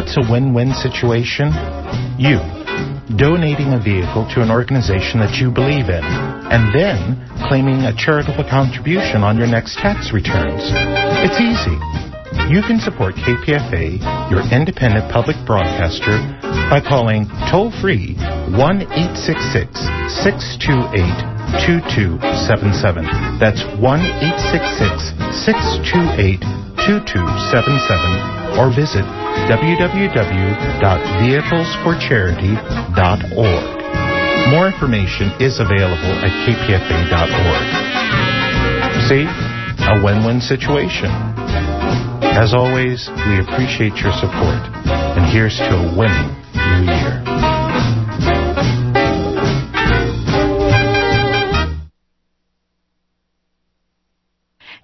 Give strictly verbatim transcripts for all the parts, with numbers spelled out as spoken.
what's a win-win situation? You, donating a vehicle to an organization that you believe in, and then claiming a charitable contribution on your next tax returns. It's easy. You can support K P F A, your independent public broadcaster, by calling toll-free one eight six six, six two eight, two two seven seven. That's one eight six six, six two eight, two two seven seven. Or visit w w w dot vehicles for charity dot org. More information is available at k p f a dot org. See? A win-win situation. As always, we appreciate your support. And here's to a winning new year.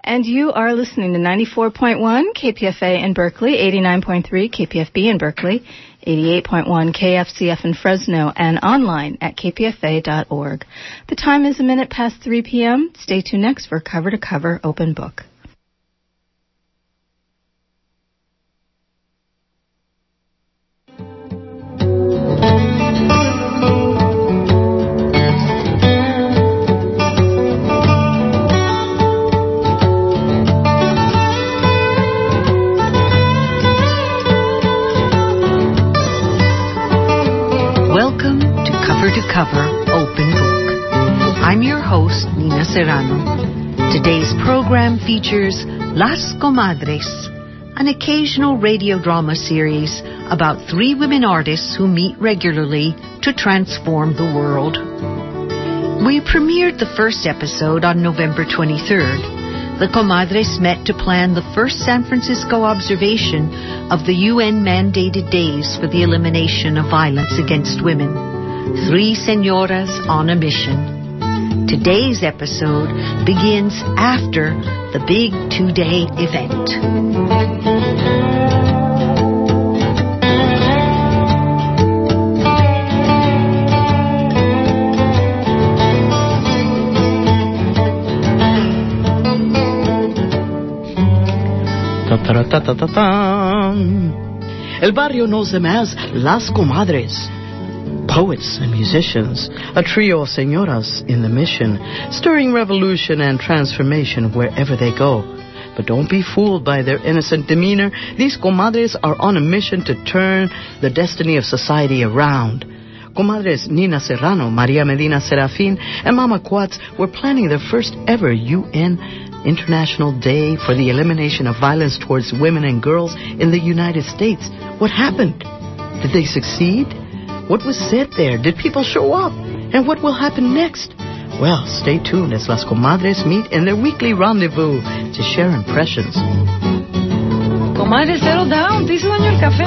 And you are listening to ninety-four point one K P F A in Berkeley, eighty-nine point three K P F B in Berkeley, eighty-eight point one K F C F in Fresno, and online at k p f a dot org. The time is a minute past three p.m. Stay tuned next for Cover to Cover Open Book. Cover Open Book. I'm your host, Nina Serrano. Today's program features Las Comadres, an occasional radio drama series about three women artists who meet regularly to transform the world. We premiered the first episode on November twenty-third. The Comadres met to plan the first San Francisco observation of the U N-mandated days for the elimination of violence against women. Three Senoras on a Mission. Today's episode begins after the big two-day event. El barrio knows them as Las Comadres. Poets and musicians, a trio of señoras in the mission, stirring revolution and transformation wherever they go. But don't be fooled by their innocent demeanor. These comadres are on a mission to turn the destiny of society around. Comadres Nina Serrano, Maria Medina Serafin, and Mamacoatl were planning their first ever U N International Day for the Elimination of Violence Towards Women and Girls in the United States. What happened? Did they succeed? What was said there? Did people show up? And what will happen next? Well, stay tuned as Las Comadres meet in their weekly rendezvous to share impressions. Comadres, settle down. This is on your café.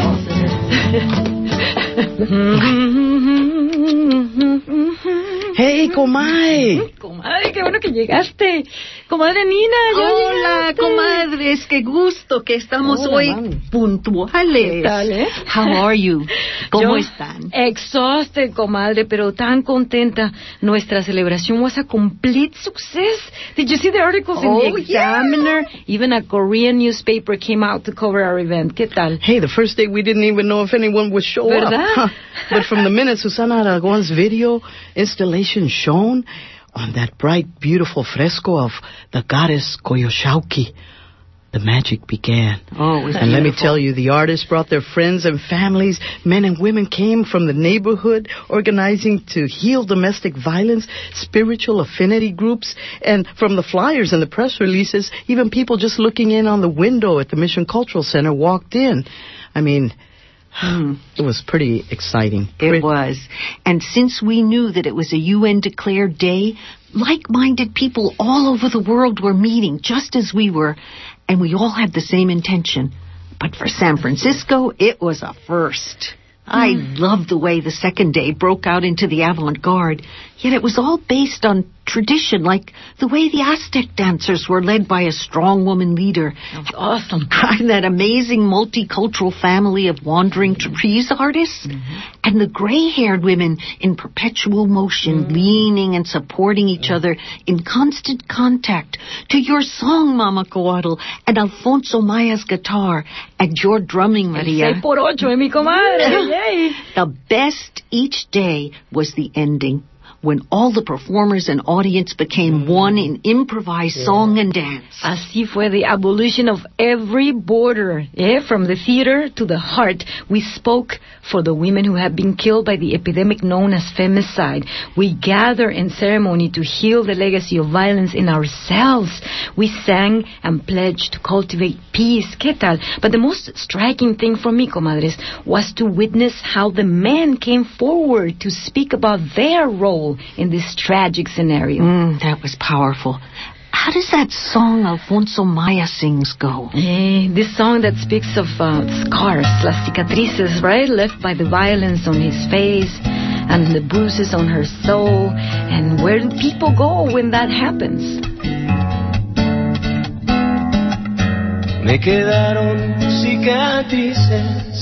Hey, Comay. Comadre, qué bueno que llegaste. Comadre Nina, yo Hola, llegaste. Comadres, qué gusto que estamos Hola, hoy mami. puntuales. ¿Qué tal, eh? How are you? ¿Cómo yo, están? Exhausted, comadre, pero tan contenta. Nuestra celebración was a complete success. Did you see the articles oh, in the Examiner? Yeah. Even a Korean newspaper came out to cover our event. ¿Qué tal? Hey, the first day we didn't even know if anyone would show ¿verdad? Up. But from the minute Susana Aragón's video installation shown on that bright, beautiful fresco of the goddess Koyoshauki, the magic began. Oh, it was And beautiful. Let me tell you, the artists brought their friends and families. Men and women came from the neighborhood, organizing to heal domestic violence, spiritual affinity groups, and from the flyers and the press releases, even people just looking in on the window at the Mission Cultural Center walked in. I mean... Hmm. It was pretty exciting. It was. And since we knew that it was a U N-declared day, like-minded people all over the world were meeting just as we were, and we all had the same intention. But for San Francisco, it was a first. I loved the way the second day broke out into the avant-garde, yet it was all based on tradition, like the way the Aztec dancers were led by a strong woman leader. That's awesome. And that amazing multicultural family of wandering trapeze artists, mm-hmm. and the gray-haired women in perpetual motion, mm-hmm. leaning and supporting each mm-hmm. other in constant contact to your song, Mamacoatl, and Alfonso Maya's guitar, and your drumming, Maria. El seis por ocho, eh, mi comadre. Yay. The best each day was the ending, when all the performers and audience became one in improvised yeah. song and dance. Así fue the abolition of every border, eh? From the theater to the heart. We spoke for the women who have been killed by the epidemic known as femicide. We gather in ceremony to heal the legacy of violence in ourselves. We sang and pledged to cultivate peace. ¿Qué tal? But the most striking thing for me, comadres, was to witness how the men came forward to speak about their role in this tragic scenario. Mm, that was powerful. How does that song Alfonso Maya sings go? Eh, this song that speaks of uh, scars, las cicatrices, right? Left by the violence on his face and the bruises on her soul. And where do people go when that happens? Me quedaron cicatrices.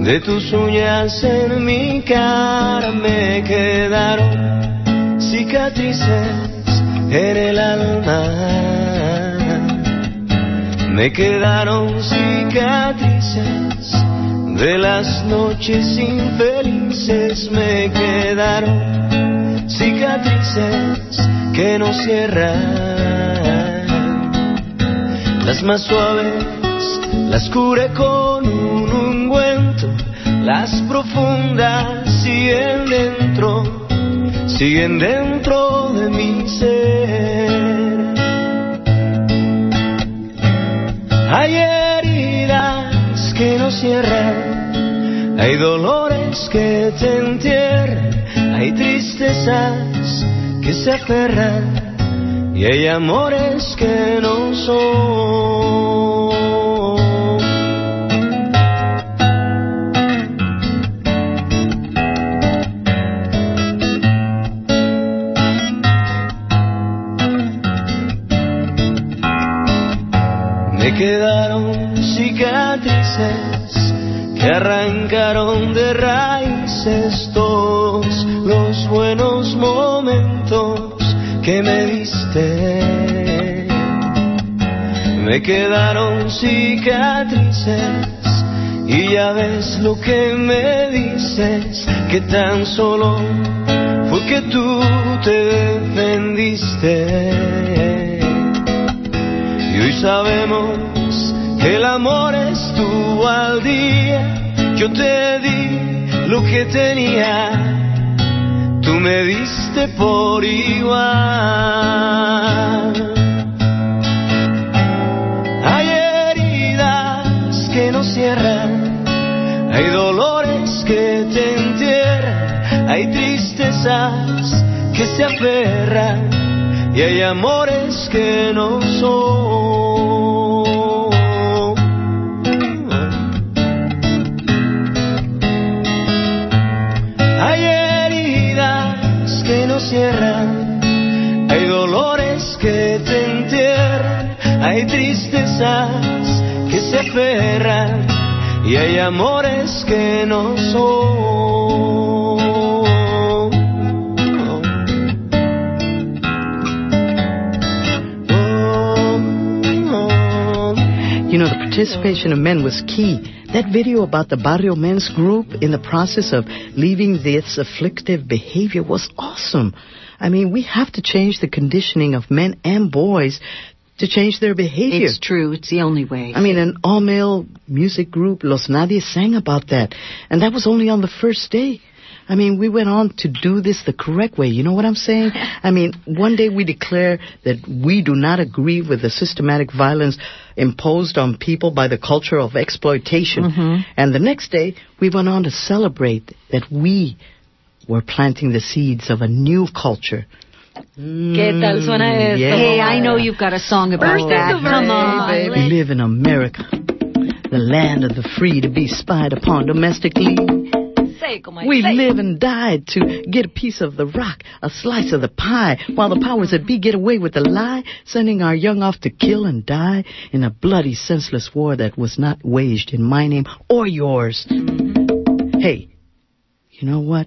De tus uñas en mi cara me quedaron cicatrices en el alma. Me quedaron cicatrices de las noches infelices. Me quedaron cicatrices que no cierran. Las más suaves las curé con un ungüento. Las profundas siguen dentro, siguen dentro de mi ser. Hay heridas que no cierran, hay dolores que te entierran, hay tristezas que se aferran y hay amores que no son. Me quedaron cicatrices que arrancaron de raíces todos los buenos momentos que me diste. Me quedaron cicatrices y ya ves lo que me dices, que tan solo fue que tú te defendiste. Y hoy sabemos que el amor estuvo al día. Yo te di lo que tenía, tú me diste por igual. Hay heridas que no cierran, hay dolores que te entierran, hay tristezas que se aferran y hay amores que no son. Hay heridas que no cierran, hay dolores que te entierran, hay tristezas que se aferran y hay amores que no son. You know, the participation of men was key. That video about the Barrio Men's Group in the process of leaving this afflictive behavior was awesome. I mean, we have to change the conditioning of men and boys to change their behavior. It's true. It's the only way. I mean, an all-male music group, Los Nadies, sang about that. And that was only on the first day. I mean, we went on to do this the correct way. You know what I'm saying? I mean, one day we declare that we do not agree with the systematic violence imposed on people by the culture of exploitation. Mm-hmm. And the next day, we went on to celebrate that we were planting the seeds of a new culture. Mm, ¿Qué tal suena esto? Yeah. Hey, I know you've got a song about oh, that. Come on, baby. We live in America, the land of the free, to be spied upon domestically. say, como I we say. We live and died to get a piece of the rock, a slice of the pie, while the powers that be get away with the lie, sending our young off to kill and die in a bloody, senseless war that was not waged in my name or yours. Mm-hmm. Hey, you know what?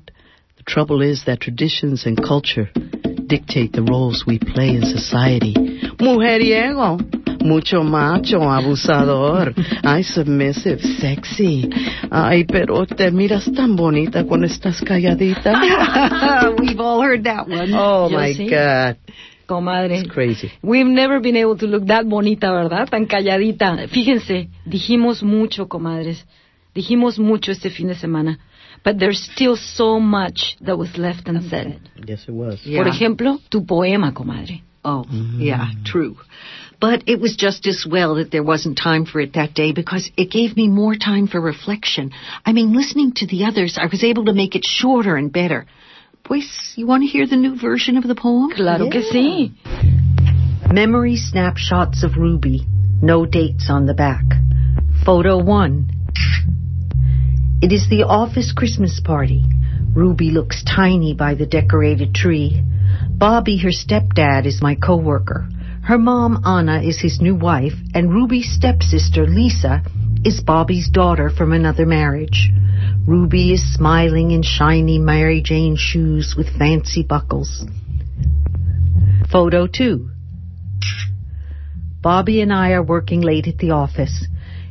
The trouble is that traditions and culture dictate the roles we play in society. Mujeriego, mucho macho, abusador, ay, submissive, sexy. Ay, pero te miras tan bonita cuando estás calladita. We've all heard that one. Oh, Yo my see. God. Comadre. It's crazy. We've never been able to look that bonita, ¿verdad? Tan calladita. Fíjense, dijimos mucho, comadres. Dijimos mucho este fin de semana. But there's still so much that was left unsaid. Yes, it was. Yeah. Por ejemplo, tu poema, comadre. Oh, mm-hmm. yeah, true. But it was just as well that there wasn't time for it that day because it gave me more time for reflection. I mean, listening to the others, I was able to make it shorter and better. Pues, you want to hear the new version of the poem? Claro yeah. que sí. Memory snapshots of Ruby. No dates on the back. Photo one. It is the office Christmas party. Ruby looks tiny by the decorated tree. Bobby, her stepdad, is my co-worker. Her mom, Anna, is his new wife, and Ruby's stepsister, Lisa, is Bobby's daughter from another marriage. Ruby is smiling in shiny Mary Jane shoes with fancy buckles. Photo two. Bobby and I are working late at the office.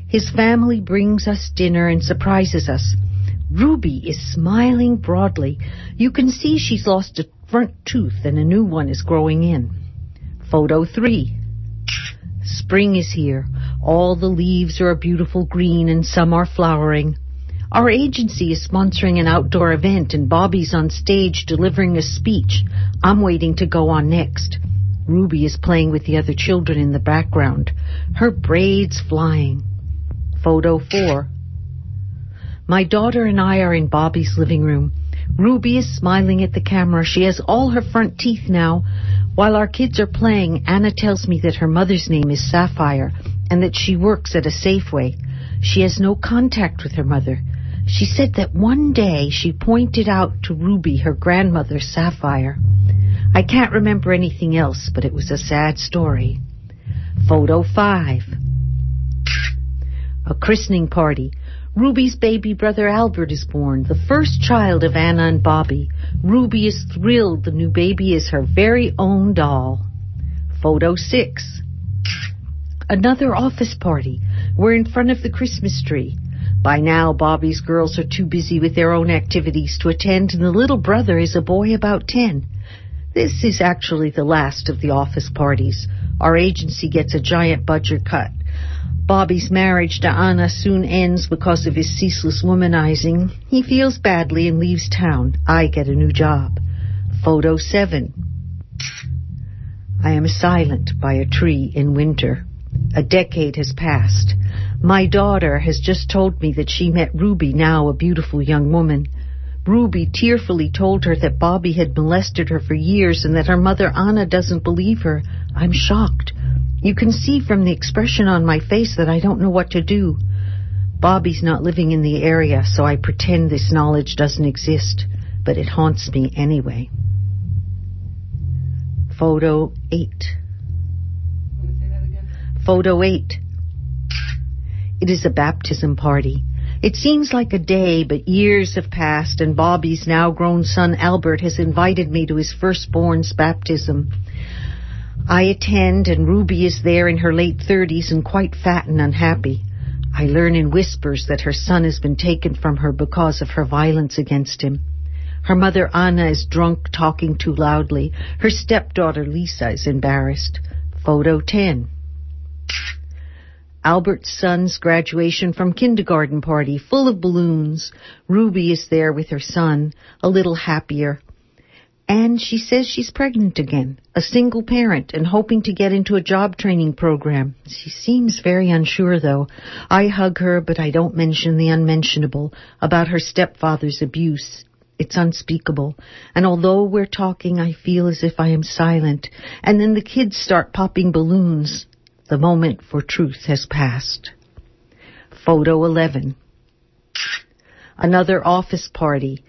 His family brings us dinner and surprises us. Ruby is smiling broadly. You can see she's lost a front tooth and a new one is growing in. Photo three. Spring is here. All the leaves are a beautiful green and some are flowering. Our agency is sponsoring an outdoor event and Bobby's on stage delivering a speech. I'm waiting to go on next. Ruby is playing with the other children in the background. Her braids flying. Photo four. My daughter and I are in Bobby's living room. Ruby is smiling at the camera. She has all her front teeth now. While our kids are playing, Anna tells me that her mother's name is Sapphire and that she works at a Safeway. She has no contact with her mother. She said that one day she pointed out to Ruby her grandmother, Sapphire. I can't remember anything else, but it was a sad story. Photo five. A christening party. Ruby's baby brother Albert is born, the first child of Anna and Bobby. Ruby is thrilled the new baby is her very own doll. Photo six. Another office party. We're in front of the Christmas tree. By now, Bobby's girls are too busy with their own activities to attend, and the little brother is a boy about ten. This is actually the last of the office parties. Our agency gets a giant budget cut. Bobby's marriage to Anna soon ends because of his ceaseless womanizing. He feels badly and leaves town. I get a new job. Photo seven. I am silent by a tree in winter. A decade has passed. My daughter has just told me that she met Ruby, now a beautiful young woman. Ruby tearfully told her that Bobby had molested her for years and that her mother Anna doesn't believe her. I'm shocked. You can see from the expression on my face that I don't know what to do. Bobby's not living in the area, so I pretend this knowledge doesn't exist, but it haunts me anyway. Photo eight. Say that again. Photo eight. It is a baptism party. It seems like a day, but years have passed, and Bobby's now grown son Albert has invited me to his firstborn's baptism. I attend, and Ruby is there in her late thirties and quite fat and unhappy. I learn in whispers that her son has been taken from her because of her violence against him. Her mother Anna is drunk, talking too loudly. Her stepdaughter Lisa is embarrassed. Photo ten. Albert's son's graduation from kindergarten party, full of balloons. Ruby is there with her son, a little happier. And she says she's pregnant again, a single parent, and hoping to get into a job training program. She seems very unsure, though. I hug her, but I don't mention the unmentionable about her stepfather's abuse. It's unspeakable. And although we're talking, I feel as if I am silent. And then the kids start popping balloons. The moment for truth has passed. Photo eleven. another office party.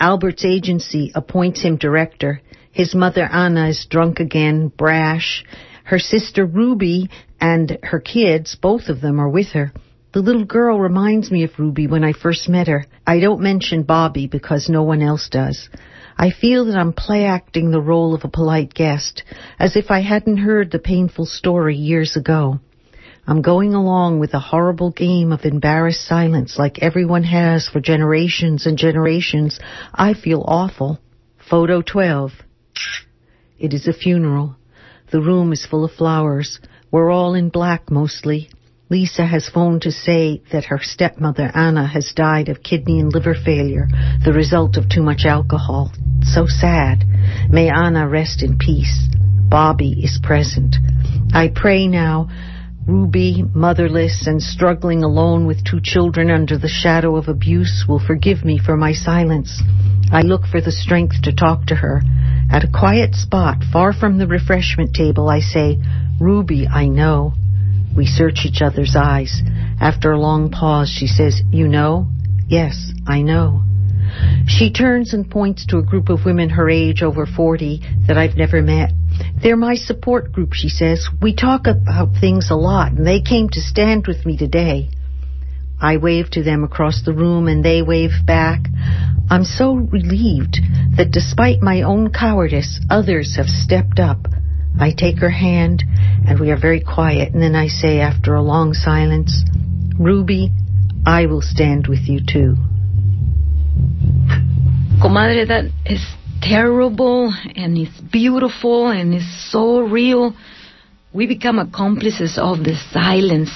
Albert's agency appoints him director. His mother Anna is drunk again, brash. Her sister Ruby and her kids, both of them, are with her. The little girl reminds me of Ruby when I first met her. I don't mention Bobby because no one else does. I feel that I'm play-acting the role of a polite guest, as if I hadn't heard the painful story years ago. I'm going along with a horrible game of embarrassed silence like everyone has for generations and generations. I feel awful. Photo twelve. It is a funeral. The room is full of flowers. We're all in black mostly. Lisa has phoned to say that her stepmother, Anna, has died of kidney and liver failure, the result of too much alcohol. So sad. May Anna rest in peace. Bobby is present. I pray now. Ruby, motherless and struggling alone with two children under the shadow of abuse, will forgive me for my silence. I look for the strength to talk to her. At a quiet spot, far from the refreshment table, I say, "Ruby, I know." We search each other's eyes. After a long pause, she says, "You know?" "Yes, I know." She turns and points to a group of women her age, over forty, that I've never met. "They're my support group," she says. "We talk about things a lot, and they came to stand with me today." I wave to them across the room, and they wave back. I'm so relieved that despite my own cowardice, others have stepped up. I take her hand, and we are very quiet, and then I say, after a long silence, "Ruby, I will stand with you too." Comadre, that is terrible, and it's beautiful, and it's so real. We become accomplices of the silence.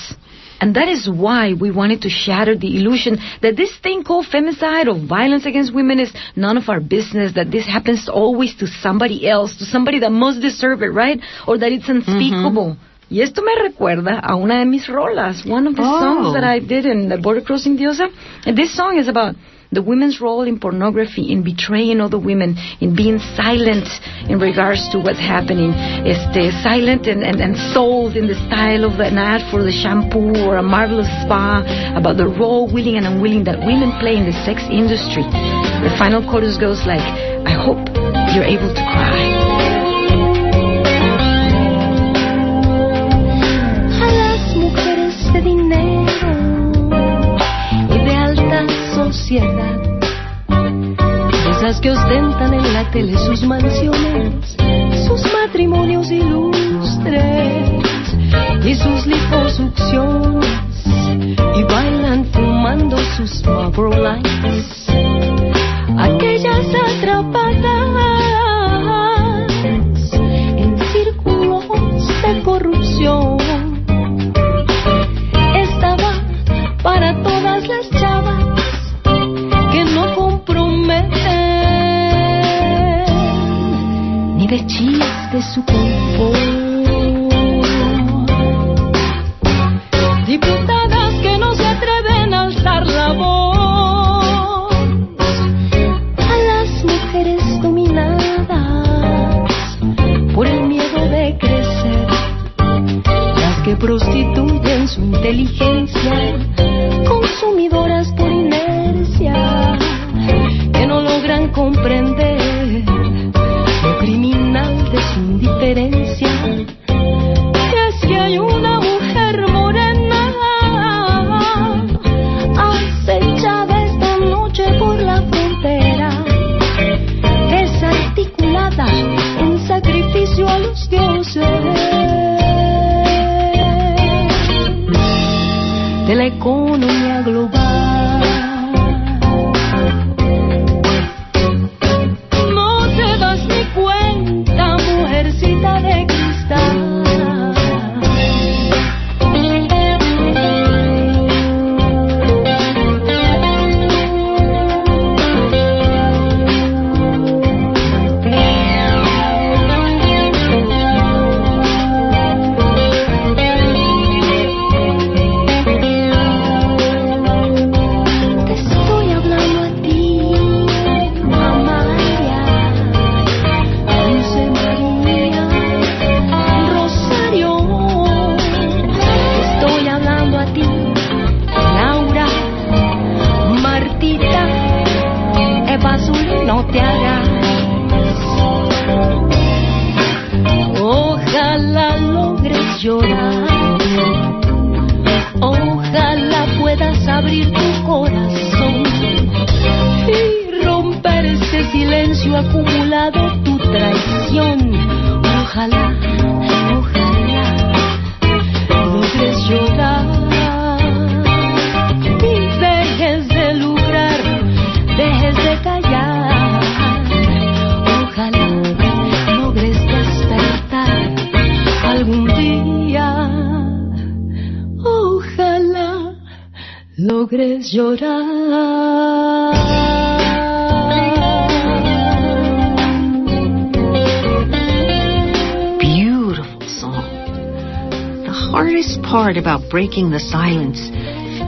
And that is why we wanted to shatter the illusion that this thing called femicide or violence against women is none of our business, that this happens always to somebody else, to somebody that must deserve it, right? Or that it's unspeakable. Mm-hmm. Y esto me recuerda a una de mis rolas, one of the oh. songs that I did in the Border Crossing Diosa. And this song is about the women's role in pornography, in betraying other women, in being silent in regards to what's happening. Este, silent and, and, and sold in the style of an ad for the shampoo or a marvelous spa, about the role, willing and unwilling, that women play in the sex industry. The final chorus goes like, "I hope you're able to cry." Sociedad, esas que ostentan en la tele sus mansiones, sus matrimonios ilustres y sus liposucciones, y bailan fumando sus Marlboro Lights, aquellas atrapadas en círculos de corrupción. Estaba para todas las chavas que no comprometen ni de chiste su confort. Diputadas que no se atreven a alzar la voz, a las mujeres dominadas por el miedo de crecer, las que prostituyen su inteligencia, consumidoras por inercia, que no logran comprender lo criminal de su indiferencia. Es que hay una mujer morena acechada esta noche por la frontera, es articulada en sacrificio a los dioses. llorar. Ojalá puedas abrir tu corazón y romper ese silencio acumulado, tu traición. Ojalá, ojalá logres llorar y dejes de lucrar, dejes de callar. Ojalá logres despertar algún día. Ojalá logres llorar. The hardest part about breaking the silence,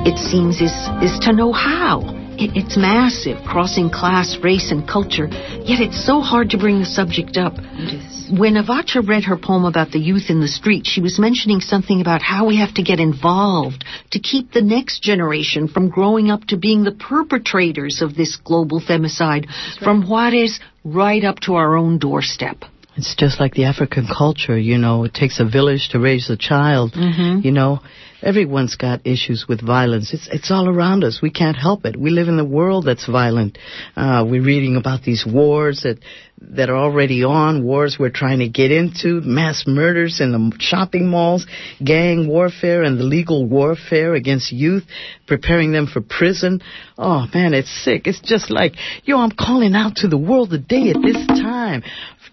it seems, is, is to know how. It, it's massive, crossing class, race, and culture, yet it's so hard to bring the subject up. It is. When Avacha read her poem about the youth in the street, she was mentioning something about how we have to get involved to keep the next generation from growing up to being the perpetrators of this global femicide, right, from Juarez right up to our own doorstep. It's just like the African culture, you know. It takes a village to raise a child, mm-hmm. you know. Everyone's got issues with violence. It's it's all around us. We can't help it. We live in a world that's violent. Uh, we're reading about these wars that that are already on, wars we're trying to get into, mass murders in the shopping malls, gang warfare and the legal warfare against youth, preparing them for prison. Oh, man, it's sick. It's just like, yo, I'm calling out to the world today at this time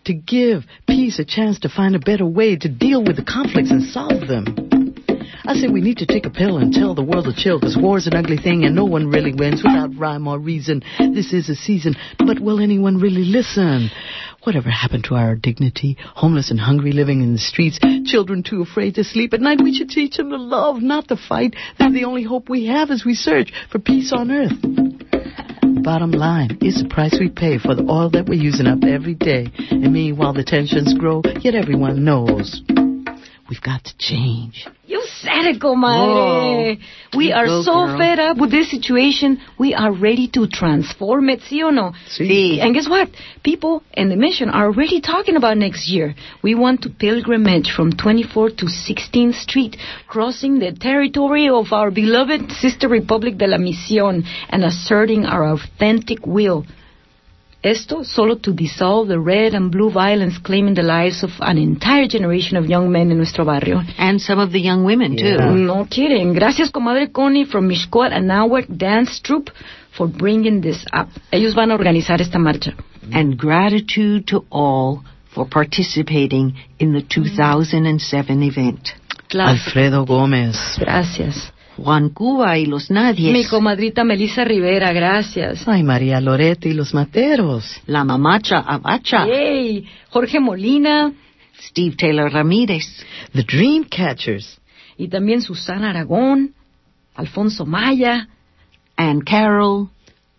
to give peace a chance to find a better way to deal with the conflicts and solve them. I said we need to take a pill and tell the world to chill, because war's an ugly thing and no one really wins without rhyme or reason. This is a season, but will anyone really listen? Whatever happened to our dignity? Homeless and hungry, living in the streets, children too afraid to sleep at night. We should teach them to love, not to fight. They're the only hope we have as we search for peace on earth. Bottom line is the price we pay for the oil that we're using up every day. And meanwhile, the tensions grow, yet everyone knows. We've got to change. You said it, comadre. Whoa. We are go, so girl. fed up with this situation. We are ready to transform it, sí o no? Sí. And guess what? People in the mission are already talking about next year. We want to pilgrimage from twenty-fourth to sixteenth Street, crossing the territory of our beloved sister Republic de la Misión and asserting our authentic will. Esto solo to dissolve the red and blue violence claiming the lives of an entire generation of young men in nuestro barrio. And some of the young women, too. Yeah. No kidding. Gracias, comadre Connie, from Mixcoat and our dance troupe for bringing this up. Ellos van a organizar esta marcha. And gratitude to all for participating in the two thousand seven event. Claro. Alfredo Gómez. Gracias. Juan Cuba y Los Nadies. Mi comadrita Melissa Rivera, gracias. Ay, María Loreta y los Materos. La mamacha Avacha. Yay. Jorge Molina. Steve Taylor Ramírez. The Dream Catchers. Y también Susana Aragón, Alfonso Maya, Ann Carroll,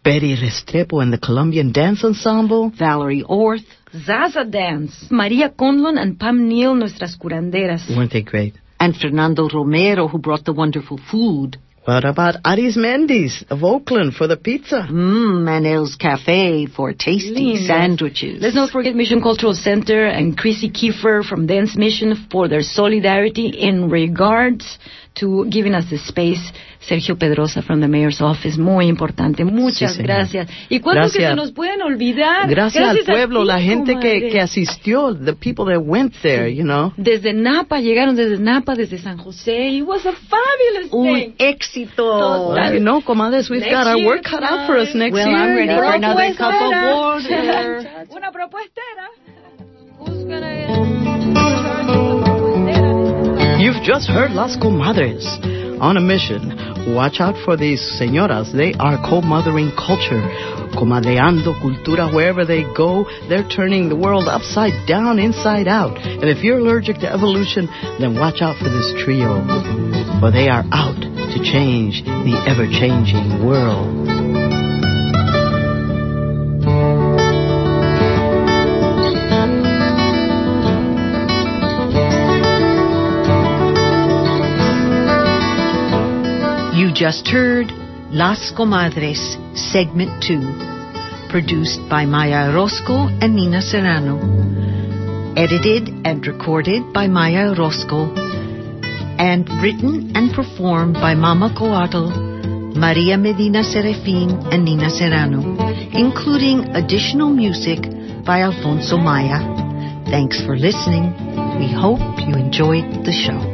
Betty Restrepo and the Colombian Dance Ensemble, Valerie Orth, Zaza Dance, Maria Conlon and Pam Neal, nuestras curanderas. Weren't they great? And Fernando Romero, who brought the wonderful food. What about Aris Mendes of Oakland for the pizza? Mmm, Manel's Cafe for tasty Lindas. sandwiches. Let's not forget Mission Cultural Center and Chrissy Kiefer from Dance Mission for their solidarity in regards to giving us the space. Sergio Pedrosa from the mayor's office. Muy importante. Muchas sí, gracias. Y cuántos que se nos pueden olvidar. Gracias, gracias al pueblo, ti, la gente que, que asistió, the people that went there, you know. Desde Napa, llegaron desde Napa, desde San José. It was a fabulous Un thing. Un éxito. Total. You know, comadres, we've next got our work cut out for us next well, year. Well, I'm ready for another cup of water. Una propuestera. You've just heard Las Comadres on a mission. Watch out for these señoras. They are co-mothering culture, comadreando cultura. Wherever they go, they're turning the world upside down, inside out. And if you're allergic to evolution, then watch out for this trio, for they are out to change the ever-changing world. Just heard Las Comadres, Segment two, produced by Maya Orozco and Nina Serrano, edited and recorded by Maya Orozco, and written and performed by Mamacoatl, Maria Medina Serafin, and Nina Serrano, including additional music by Alfonso Maya. Thanks for listening. We hope you enjoyed the show.